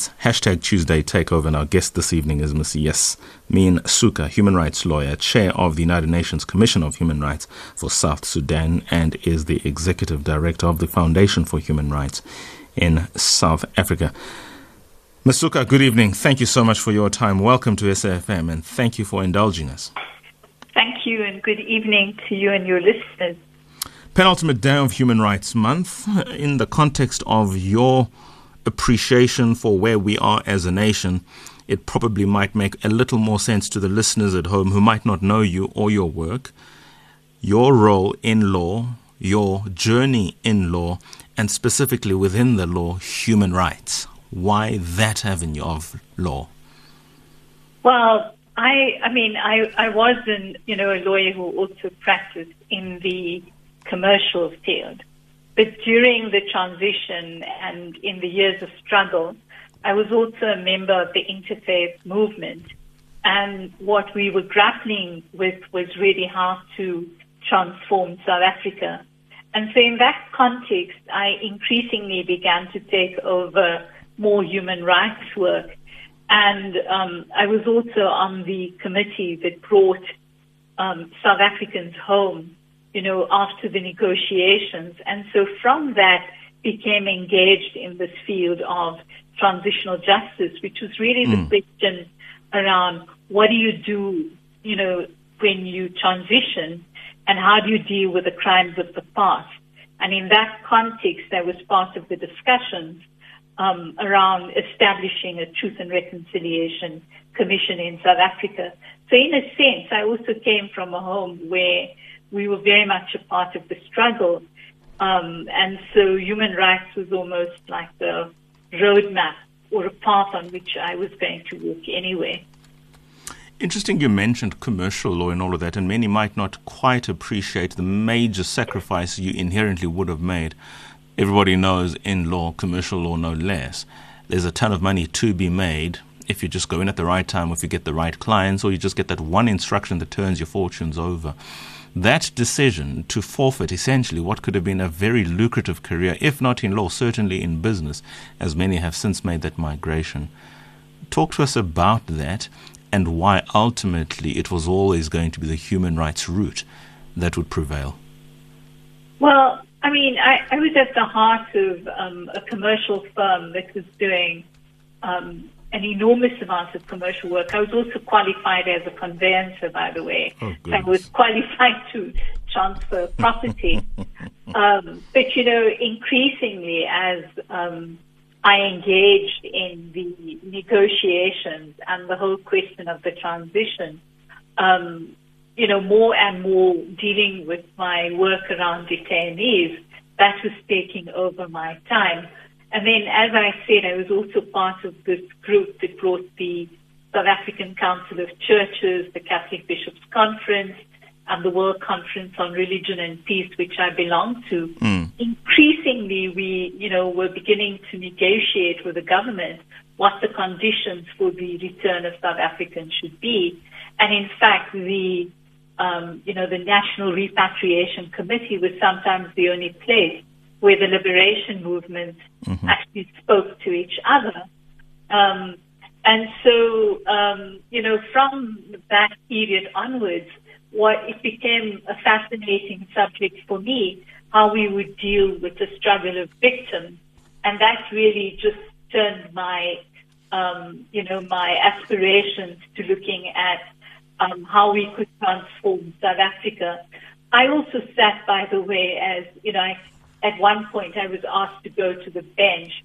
It's hashtag Tuesday Takeover, and our guest this evening is Ms. Yasmin Sooka, human rights lawyer, chair of the United Nations Commission on Human Rights for South Sudan, and is the executive director of the Foundation for Human Rights in South Africa. Ms. Sooka, good evening. Thank you so much for your time. Welcome to SAFM, and thank you for indulging us. Thank you, and good evening to you and your listeners. Penultimate day of Human Rights Month. In the context of your appreciation for where we are as a nation, it probably might make a little more sense to the listeners at home who might not know you or your work, your role in law, your journey in law, and specifically within the law, human rights. Why that avenue of law? Well, I mean, I was a lawyer who also practiced in the commercial field. But during the transition and in the years of struggle, I was also a member of the interfaith movement. And what we were grappling with was really how to transform South Africa. And so in that context, I increasingly began to take over more human rights work. And I was also on the committee that brought South Africans home, after the negotiations. And so from that became engaged in this field of transitional justice, which was really the question around what do you do, when you transition, and how do you deal with the crimes of the past? And in that context, I was part of the discussions around establishing a Truth and Reconciliation Commission in South Africa. So in a sense, I also came from a home where we were very much a part of the struggle. And so human rights was almost like the roadmap or a path on which I was going to walk anyway. Interesting you mentioned commercial law and all of that, and many might not quite appreciate the major sacrifice you inherently would have made. Everybody knows in law, commercial law no less, there's a ton of money to be made if you just go in at the right time, if you get the right clients, or you just get that one instruction that turns your fortunes over. That decision to forfeit essentially what could have been a very lucrative career, if not in law, certainly in business, as many have since made that migration. Talk to us about that and why ultimately it was always going to be the human rights route that would prevail. Well, I mean, I was at the heart of a commercial firm that was doing an enormous amount of commercial work. I was also qualified as a conveyancer, by the way. Oh, I was qualified to transfer property. But, increasingly as I engaged in the negotiations and the whole question of the transition, more and more dealing with my work around detainees, that was taking over my time. And then, as I said, I was also part of this group that brought the South African Council of Churches, the Catholic Bishops' Conference, and the World Conference on Religion and Peace, which I belong to. Increasingly, we, were beginning to negotiate with the government what the conditions for the return of South Africans should be. And in fact, the National Repatriation Committee was sometimes the only place where the liberation movement actually spoke to each other. And so, from that period onwards, it became a fascinating subject for me, how we would deal with the struggle of victims. And that really just turned my, my aspirations to looking at how we could transform South Africa. I also sat, by the way, as, at one point, I was asked to go to the bench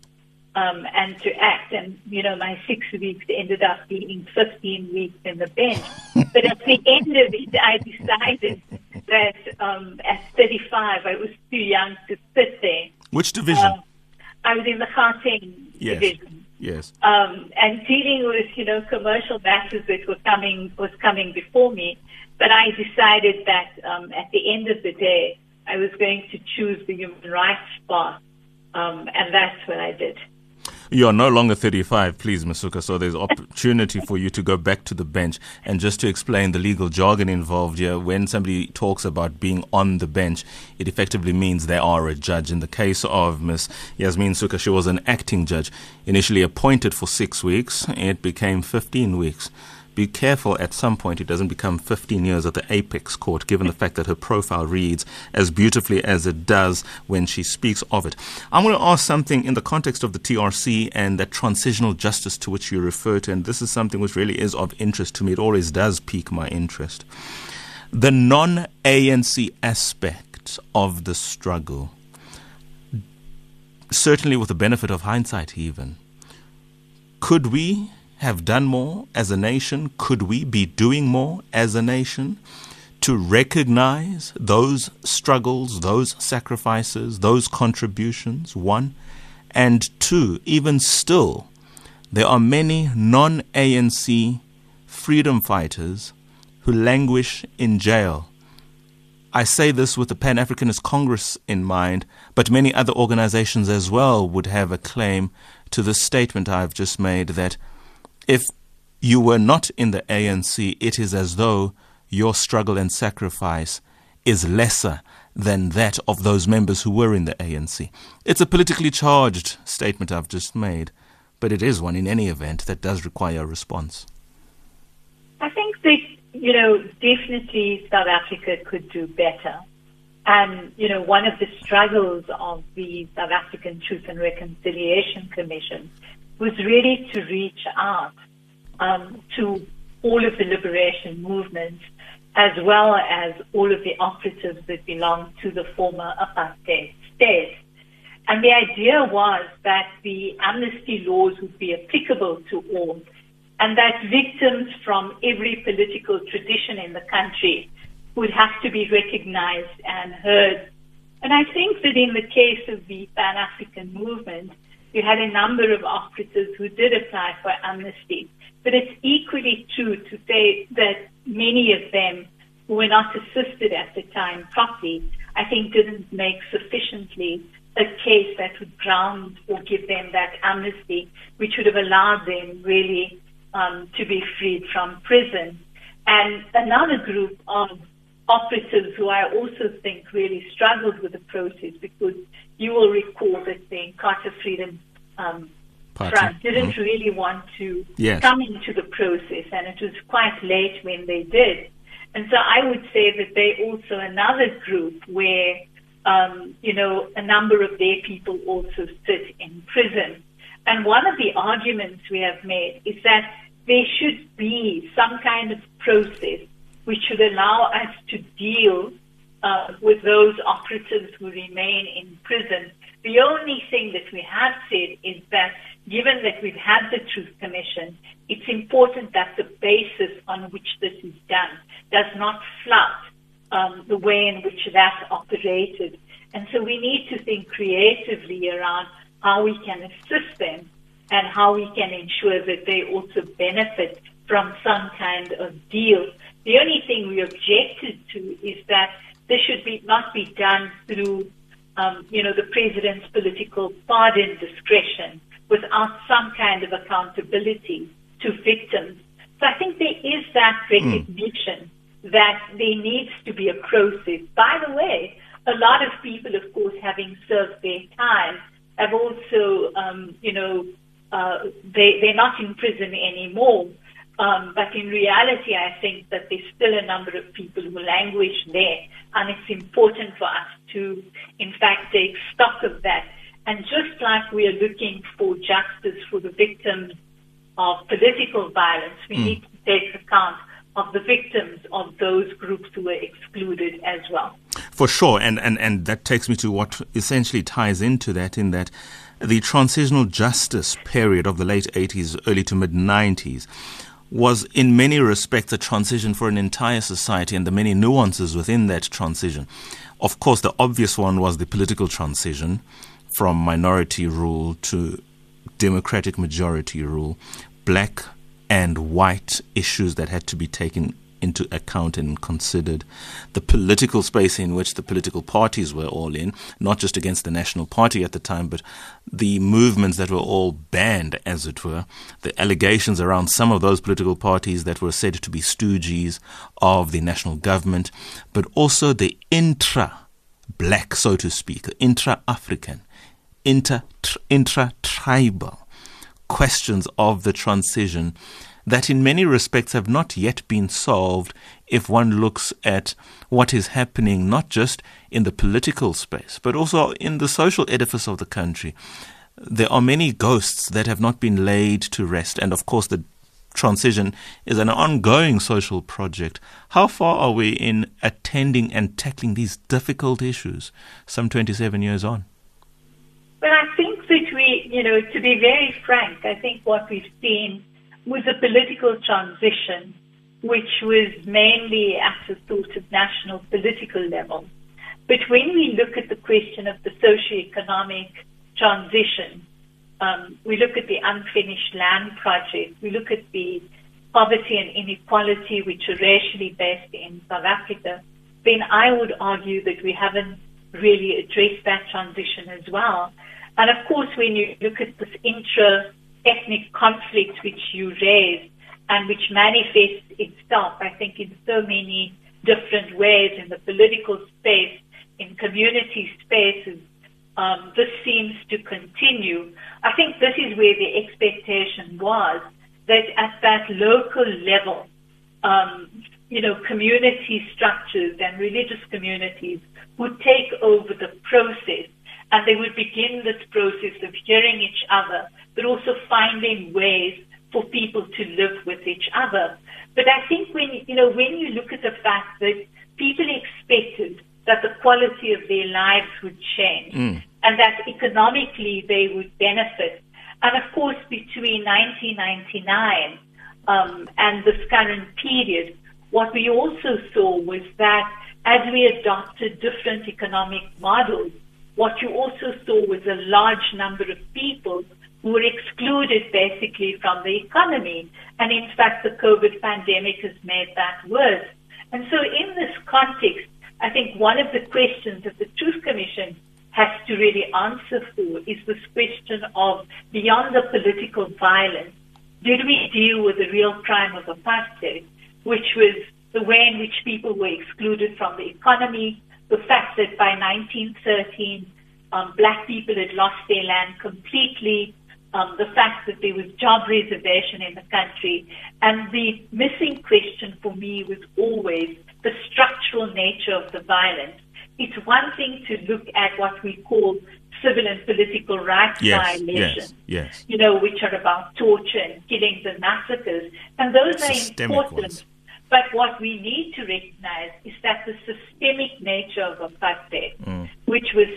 and to act. And, my 6 weeks ended up being 15 weeks in the bench. But at the end of it, I decided that at 35, I was too young to sit there. Which division? I was in the Gauteng division. Yes. And dealing with, commercial matters that was coming before me. But I decided that at the end of the day, I was going to choose the human rights path, and that's what I did. You are no longer 35, please, Ms. Sooka. So there's opportunity for you to go back to the bench. And just to explain the legal jargon involved here, when somebody talks about being on the bench, it effectively means they are a judge. In the case of Ms. Yasmin Sooka, she was an acting judge, initially appointed for 6 weeks. It became 15 weeks. Be careful at some point it doesn't become 15 years at the apex court, given the fact that her profile reads as beautifully as it does when she speaks of it. I want to ask something in the context of the TRC and that transitional justice to which you refer to, and this is something which really is of interest to me. It always does pique my interest. The non-ANC aspect of the struggle, certainly with the benefit of hindsight even, could we have done more as a nation? Could we be doing more as a nation to recognize those struggles, those sacrifices, those contributions, one? And two, even still, there are many non-ANC freedom fighters who languish in jail. I say this with the Pan-Africanist Congress in mind, but many other organizations as well would have a claim to the statement I've just made that if you were not in the ANC, it is as though your struggle and sacrifice is lesser than that of those members who were in the ANC. It's a politically charged statement I've just made, but it is one in any event that does require a response. I think that, definitely South Africa could do better. And, one of the struggles of the South African Truth and Reconciliation Commission was really to reach out to all of the liberation movements as well as all of the operatives that belonged to the former apartheid state. And the idea was that the amnesty laws would be applicable to all and that victims from every political tradition in the country would have to be recognized and heard. And I think that in the case of the Pan-African movement, you had a number of operatives who did apply for amnesty, but it's equally true to say that many of them who were not assisted at the time properly, I think didn't make sufficiently a case that would ground or give them that amnesty, which would have allowed them really to be freed from prison. And another group of operatives who I also think really struggled with the process, because you will recall that the Inkatha Freedom Front didn't really want to come into the process, and it was quite late when they did. And so I would say that they also another group where, a number of their people also sit in prison. And one of the arguments we have made is that there should be some kind of process which should allow us to deal with those operatives who remain in prison. The only thing that we have said is that, given that we've had the Truth Commission, it's important that the basis on which this is done does not flout the way in which that operated. And so we need to think creatively around how we can assist them and how we can ensure that they also benefit from some kind of deal. The only thing we objected to is that this should not be done through, the president's political pardon discretion without some kind of accountability to victims. So I think there is that recognition that there needs to be a process. By the way, a lot of people, of course, having served their time, have also, they're not in prison anymore. But in reality, I think that there's still a number of people who languish there, and it's important for us to, in fact, take stock of that. And just like we are looking for justice for the victims of political violence, we need to take account of the victims of those groups who were excluded as well. For sure, and that takes me to what essentially ties into that, in that the transitional justice period of the late 80s, early to mid-90s, was in many respects a transition for an entire society and the many nuances within that transition. Of course, the obvious one was the political transition from minority rule to democratic majority rule, black and white issues that had to be taken into account and considered the political space in which the political parties were all in, not just against the National Party at the time, but the movements that were all banned, as it were, the allegations around some of those political parties that were said to be stooges of the national government, but also the intra-black, so to speak, intra-African, intra-tribal questions of the transition that in many respects have not yet been solved if one looks at what is happening not just in the political space but also in the social edifice of the country. There are many ghosts that have not been laid to rest, and of course the transition is an ongoing social project. How far are we in attending and tackling these difficult issues some 27 years on? Well, I think that we, to be very frank, I think what we've seen was a political transition which was mainly at the sort of national political level. But when we look at the question of the socio-economic transition, we look at the unfinished land project, we look at the poverty and inequality which are racially based in South Africa, then I would argue that we haven't really addressed that transition as well. And of course, when you look at this intra-ethnic conflict which you raised and which manifests itself, I think, in so many different ways in the political space, in community spaces, this seems to continue. I think this is where the expectation was that at that local level, community structures and religious communities would take over the process, and they would begin this process of hearing each other, but also finding ways for people to live with each other. But I think when you look at the fact that people expected that the quality of their lives would change and that economically they would benefit. And of course, between 1999 and this current period, what we also saw was that as we adopted different economic models, what you also saw was a large number of people who were excluded basically from the economy. And in fact, the COVID pandemic has made that worse. And so in this context, I think one of the questions that the Truth Commission has to really answer for is this question of, beyond the political violence, did we deal with the real crime of apartheid, which was the way in which people were excluded from the economy, the fact that by 1913, black people had lost their land completely, the fact that there was job reservation in the country. And the missing question for me was always the structural nature of the violence. It's one thing to look at what we call civil and political rights violations, which are about torture and killings and massacres. And those are important ones. But what we need to recognize is that the systemic nature of apartheid, which was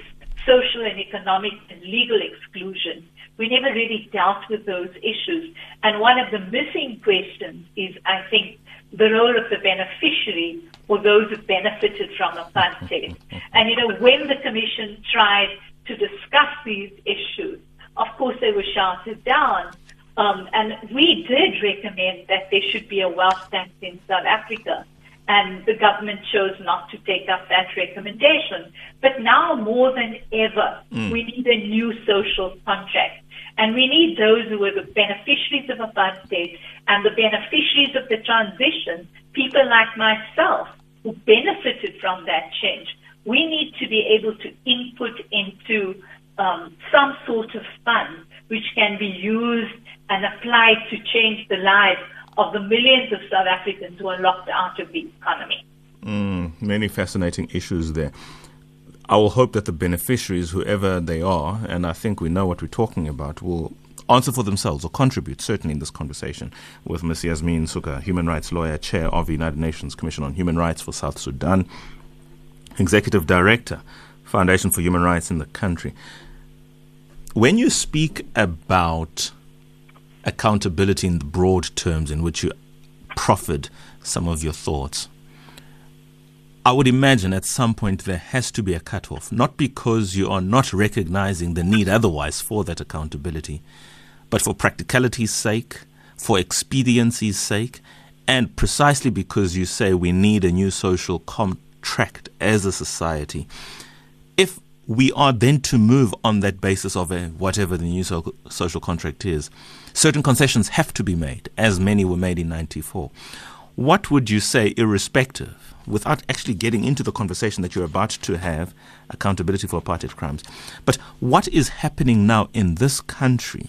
social and economic and legal exclusion, we never really dealt with those issues. And one of the missing questions is, I think, the role of the beneficiary or those who benefited from apartheid. And, when the commission tried to discuss these issues, of course, they were shouted down. And we did recommend that there should be a wealth tax in South Africa, and the government chose not to take up that recommendation. But now more than ever, we need a new social contract. And we need those who are the beneficiaries of apartheid and the beneficiaries of the transition, people like myself who benefited from that change. We need to be able to input into some sort of fund which can be used and applied to change the lives of the millions of South Africans who are locked out of the economy. Many fascinating issues there. I will hope that the beneficiaries, whoever they are, and I think we know what we're talking about, will answer for themselves or contribute, certainly in this conversation, with Ms. Yasmin Sooka, human rights lawyer, chair of the United Nations Commission on Human Rights for South Sudan, executive director, Foundation for Human Rights in the country. When you speak about accountability in the broad terms in which you proffered some of your thoughts, I would imagine at some point there has to be a cutoff, not because you are not recognizing the need otherwise for that accountability, but for practicality's sake, for expediency's sake, And precisely because you say we need a new social contract as a society, if we are then to move on that basis of whatever the new social contract is, certain concessions have to be made, as many were made in 94. What would you say, irrespective, without actually getting into the conversation that you're about to have, accountability for apartheid crimes, but what is happening now in this country,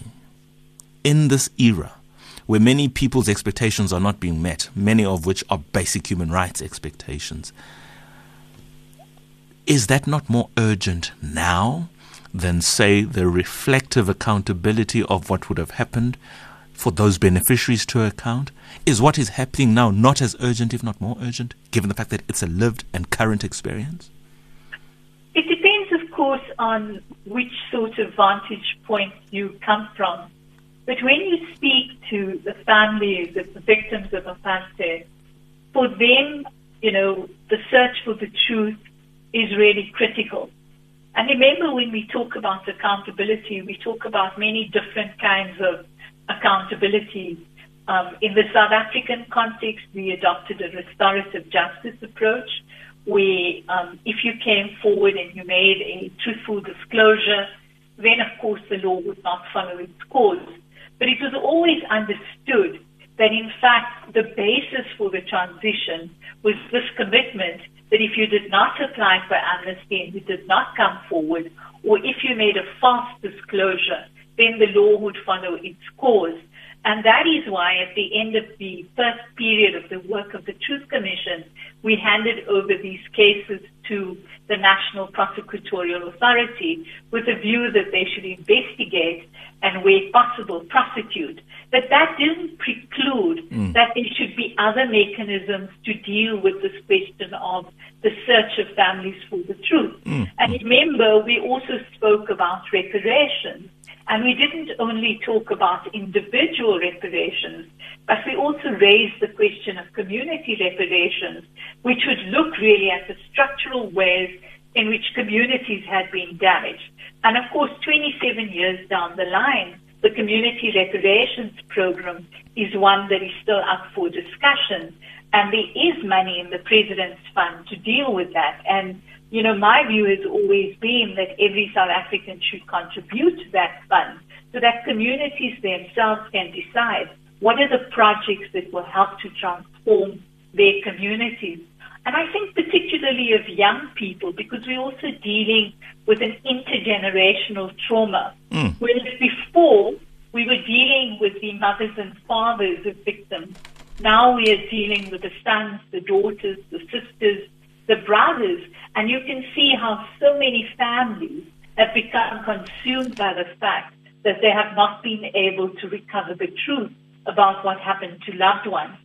in this era, where many people's expectations are not being met, many of which are basic human rights expectations? Is that not more urgent now than, say, the reflective accountability of what would have happened for those beneficiaries to account? Is what is happening now not as urgent, if not more urgent, given the fact that it's a lived and current experience? It depends, of course, on which sort of vantage point you come from. But when you speak to the families of the victims of apartheid, for them, you know, the search for the truth is really critical. And remember, when we talk about accountability, we talk about many different kinds of accountability. In the South African context, we adopted a restorative justice approach where if you came forward and you made a truthful disclosure, then, of course, the law would not follow its course. But it was always understood that, in fact, the basis for the transition was this commitment that if you did not apply for amnesty and you did not come forward, or if you made a false disclosure, then the law would follow its course. And that is why at the end of the first period of the work of the Truth Commission, we handed over these cases to the National Prosecutorial Authority with a view that they should investigate and, where possible, prosecute. But that didn't preclude that there should be other mechanisms to deal with this question of the search of families for the truth. And remember, we also spoke about reparations. And we didn't only talk about individual reparations, but we also raised the question of community reparations, which would look really at the structural ways in which communities had been damaged. And of course, 27 years down the line, the community reparations program is one that is still up for discussion. And there is money in the President's Fund to deal with that. And you know, my view has always been that every South African should contribute to that fund so that communities themselves can decide what are the projects that will help to transform their communities. And I think particularly of young people, because we're also dealing with an intergenerational trauma. Whereas before, we were dealing with the mothers and fathers of victims. Now we are dealing with the sons, the daughters, the sisters, the brothers, and you can see how so many families have become consumed by the fact that they have not been able to recover the truth about what happened to loved ones.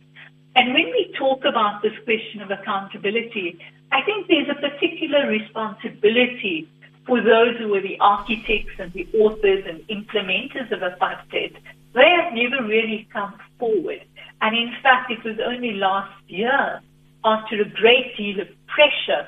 And when we talk about this question of accountability, I think there's a particular responsibility for those who were the architects and the authors and implementers of apartheid. They have never really come forward. And in fact, it was only last year, after a great deal of pressure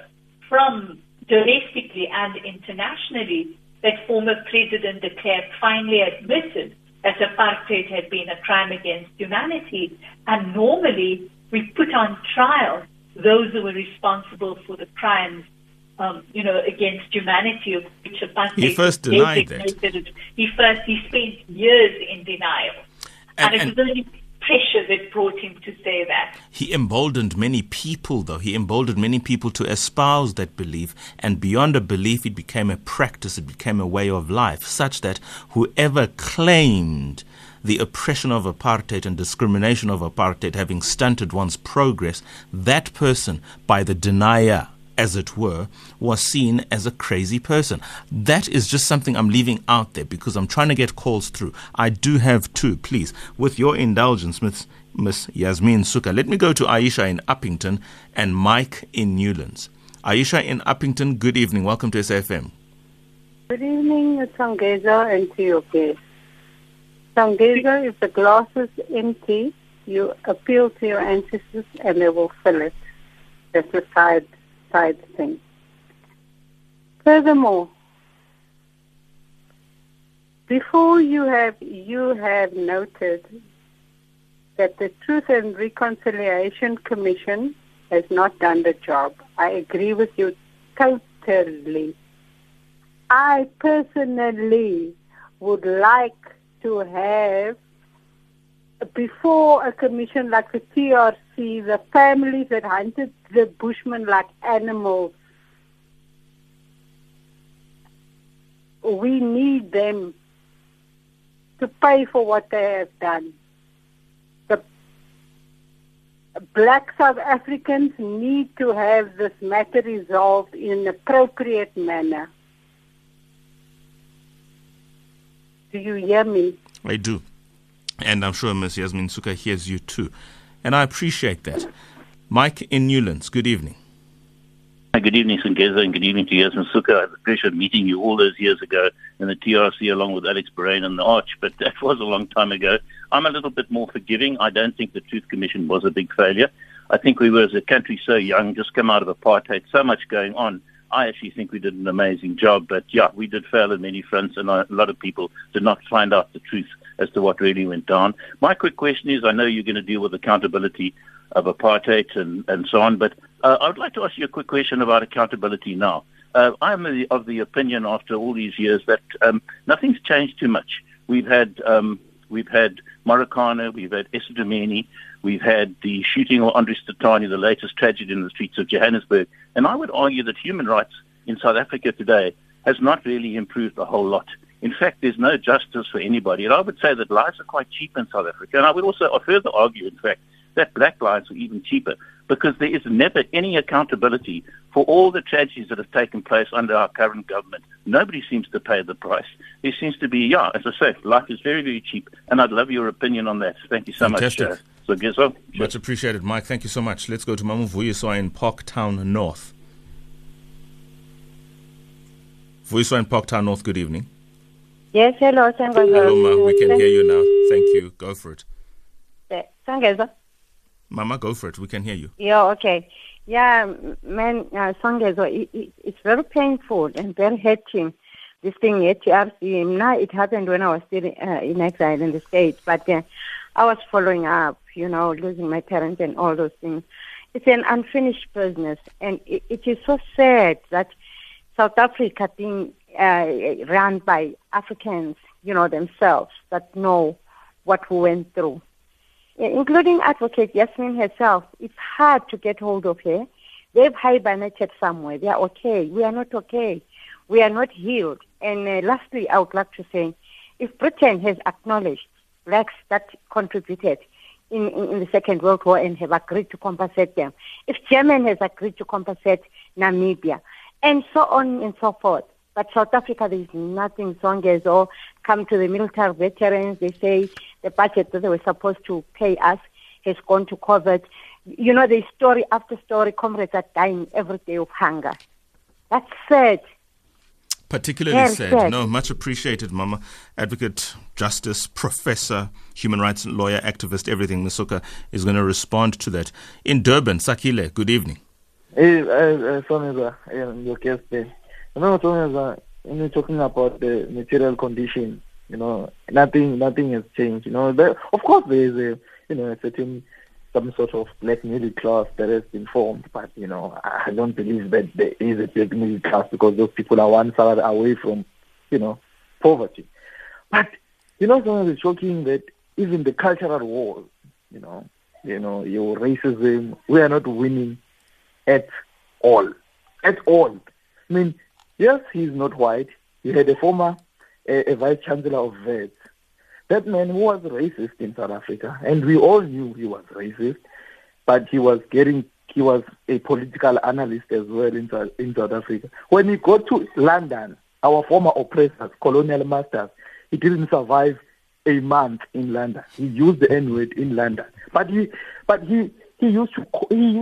from domestically and internationally, that former President de Klerk finally admitted that apartheid had been a crime against humanity. And normally, we put on trial those who were responsible for the crimes, you know, against humanity, of which apartheid. He first denied that. He spent years in denial, and it was only pressure that brought him to say that. He emboldened many people, though. He emboldened many people to espouse that belief. And beyond a belief, it became a practice. It became a way of life, such that whoever claimed the oppression of apartheid and discrimination of apartheid having stunted one's progress, that person, by the denier, as it were, was seen as a crazy person. That is just something I'm leaving out there because I'm trying to get calls through. I do have two, please. With your indulgence, Miss Yasmin Sooka, let me go to Aisha in Uppington and Mike in Newlands. Aisha in Uppington, good evening. Welcome to SAFM. Good evening, Songezo, and to your guests. Songezo, if the glass is empty, you appeal to your ancestors and they will fill it. That's the side thing. Furthermore, before you have noted that the Truth and Reconciliation Commission has not done the job. I agree with you totally. I personally would like to have, before a commission like the TRC, the families that hunted the Bushmen like animals, we need them to pay for what they have done. The black South Africans need to have this matter resolved in an appropriate manner. Do you hear me? I do. And I'm sure Ms. Yasmin Sooka hears you too. And I appreciate that. Mike in Newlands, good evening. Good evening, Sengeza, and good evening to Yasmin Sooka. I had the pleasure of meeting you all those years ago in the TRC along with Alex Bahrain and the Arch, but that was a long time ago. I'm a little bit more forgiving. I don't think the Truth Commission was a big failure. I think we were, as a country, so young, just come out of apartheid, so much going on. I actually think we did an amazing job, but yeah, we did fail on many fronts, and a lot of people did not find out the truth as to what really went down. My quick question is, I know you're going to deal with accountability of apartheid and so on, but I would like to ask you a quick question about accountability now. I'm of the opinion, after all these years, that nothing's changed too much. We've had Marikana, we've had Esidomeni, we've had the shooting of Andres Titani, the latest tragedy in the streets of Johannesburg. And I would argue that human rights in South Africa today has not really improved a whole lot. In fact, there's no justice for anybody. And I would say that lives are quite cheap in South Africa. And I would also further argue, in fact, that black lives are even cheaper, because there is never any accountability for all the tragedies that have taken place under our current government. Nobody seems to pay the price. There seems to be, yeah, as I say, life is very, very cheap, and I'd love your opinion on that. Thank you so Fantastic. Much. So, sure. Much appreciated, Mike. Thank you so much. Let's go to Mamu Vuyiswa in Parktown North. Vuyiswa in Parktown North, good evening. Yes, hello. Hello, Ma. We can hear you now. Thank you. Go for it. Sangeza. Mama, go for it. We can hear you. Yeah, okay. Yeah, man, Sangeza, it's very painful and very hurting, this thing at TRC. Now, it happened when I was still in exile in the States, but I was following up, you know, losing my parents and all those things. It's an unfinished business, and it is so sad that South Africa being run by Africans, you know, themselves, that know what we went through. Including Advocate Yasmin herself, it's hard to get hold of her. They've hibernated somewhere. They are okay. We are not okay. We are not healed. And lastly, I would like to say, if Britain has acknowledged blacks that contributed in the Second World War and have agreed to compensate them, if Germany has agreed to compensate Namibia, and so on and so forth. But South Africa, there is nothing. Songezo come to the military veterans. They say the budget that they were supposed to pay us has gone to COVID. You know, the story after story, comrades are dying every day of hunger. That's sad. Particularly sad. No, much appreciated, Mama. Advocate, justice, professor, human rights lawyer, activist, everything. Ms. Sooka is going to respond to that. In Durban, Sakile, good evening. Hey, your guest there. You know, when you're talking about the material condition, you know, nothing has changed. You know, there, of course, there is a, you know, a certain, some sort of black middle class that has been formed, but you know, I don't believe that there is a black middle class, because those people are one salary away from, you know, poverty. But you know, it's shocking that even the cultural war, you know, your racism, we are not winning at all. I mean. Yes, he's not white. He had a former a vice chancellor of VETS. That man who was racist in South Africa, and we all knew he was racist, but he was a political analyst as well in South Africa. When he got to London, our former oppressors, colonial masters, he didn't survive a month in London. He used the N-word in London, but he used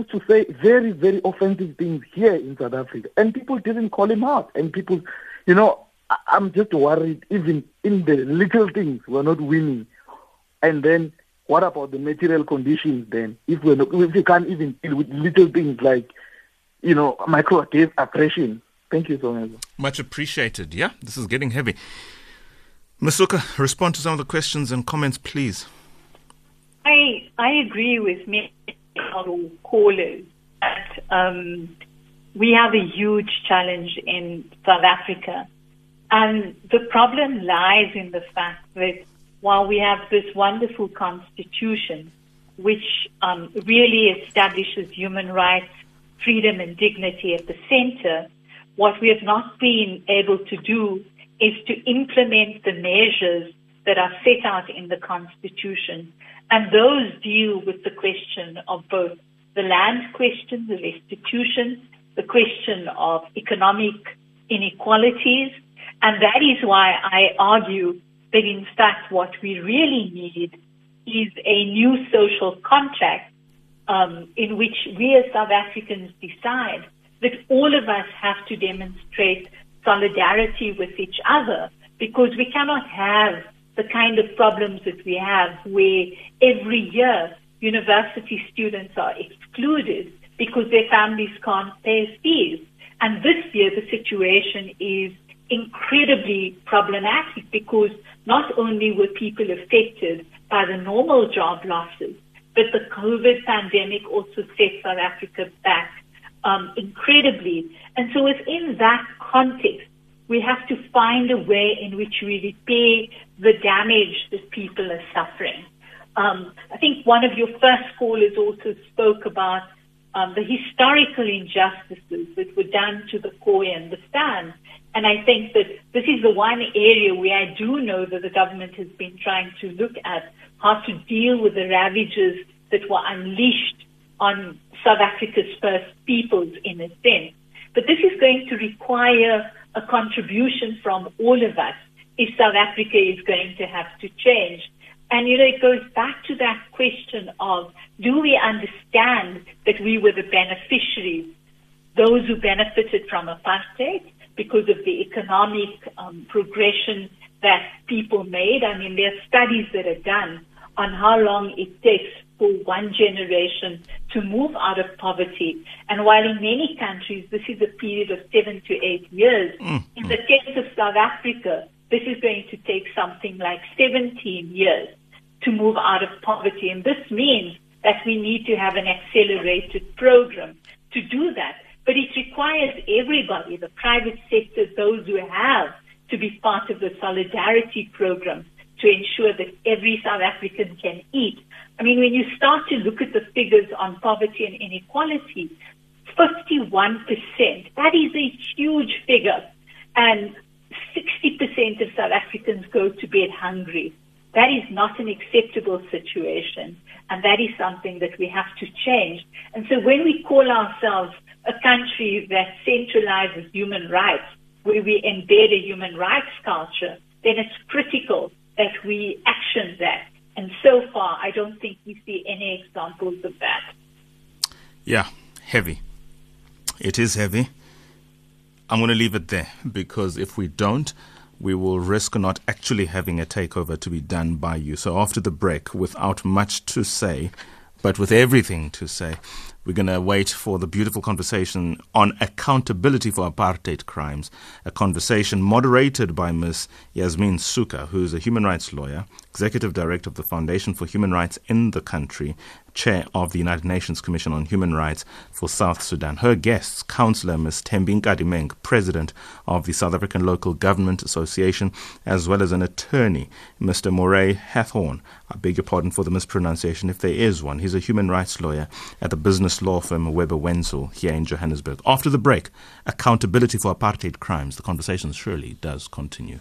to say very, very offensive things here in South Africa, and people didn't call him out. And people, you know, I'm just worried even in the little things we're not winning. And then what about the material conditions then? If you can't even deal with little things like, you know, micro-aggressive aggression. Thank you so much. Much appreciated. Yeah, this is getting heavy. Ms. Sooka, respond to some of the questions and comments, please. Hey. I agree with many callers that we have a huge challenge in South Africa. And the problem lies in the fact that while we have this wonderful constitution, which really establishes human rights, freedom and dignity at the center, what we have not been able to do is to implement the measures that are set out in the Constitution. And those deal with the question of both the land question, the restitution, the question of economic inequalities. And that is why I argue that, in fact, what we really need is a new social contract in which we as South Africans decide that all of us have to demonstrate solidarity with each other, because we cannot have the kind of problems that we have where every year university students are excluded because their families can't pay fees. And this year the situation is incredibly problematic because not only were people affected by the normal job losses, but the COVID pandemic also set South Africa back incredibly. And so within that context, we have to find a way in which we repair the damage that people are suffering. I think one of your first callers also spoke about the historical injustices that were done to the Khoi and the San. And I think that this is the one area where I do know that the government has been trying to look at how to deal with the ravages that were unleashed on South Africa's first peoples, in a sense. But this is going to require a contribution from all of us if South Africa is going to have to change. And, you know, it goes back to that question of, do we understand that we were the beneficiaries, those who benefited from apartheid because of the economic progression that people made? I mean, there are studies that are done on how long it takes for one generation to move out of poverty. And while in many countries, this is a period of 7 to 8 years, in the case of South Africa, this is going to take something like 17 years to move out of poverty. And this means that we need to have an accelerated program to do that. But it requires everybody, the private sector, those who have, to be part of the solidarity program to ensure that every South African can eat. I mean, when you start to look at the figures on poverty and inequality, 51%, that is a huge figure. And 60% of South Africans go to bed hungry. That is not an acceptable situation. And that is something that we have to change. And so when we call ourselves a country that centralizes human rights, where we embed a human rights culture, then it's critical that we action that. And so far, I don't think we see any examples of that. Yeah, heavy. It is heavy. I'm going to leave it there, because if we don't, we will risk not actually having a takeover to be done by you. So after the break, without much to say, but with everything to say, we're going to wait for the beautiful conversation on accountability for apartheid crimes, a conversation moderated by Ms. Yasmin Sooka, who's a human rights lawyer, executive director of the Foundation for Human Rights in the country, chair of the United Nations Commission on Human Rights for South Sudan. Her guests, Councillor Ms. Thembi Nkadimeng, president of the South African Local Government Association, as well as an attorney, Mr. Morey Hathorn. I beg your pardon for the mispronunciation, if there is one. He's a human rights lawyer at the business law firm Weber Wenzel here in Johannesburg. After the break, accountability for apartheid crimes. The conversation surely does continue.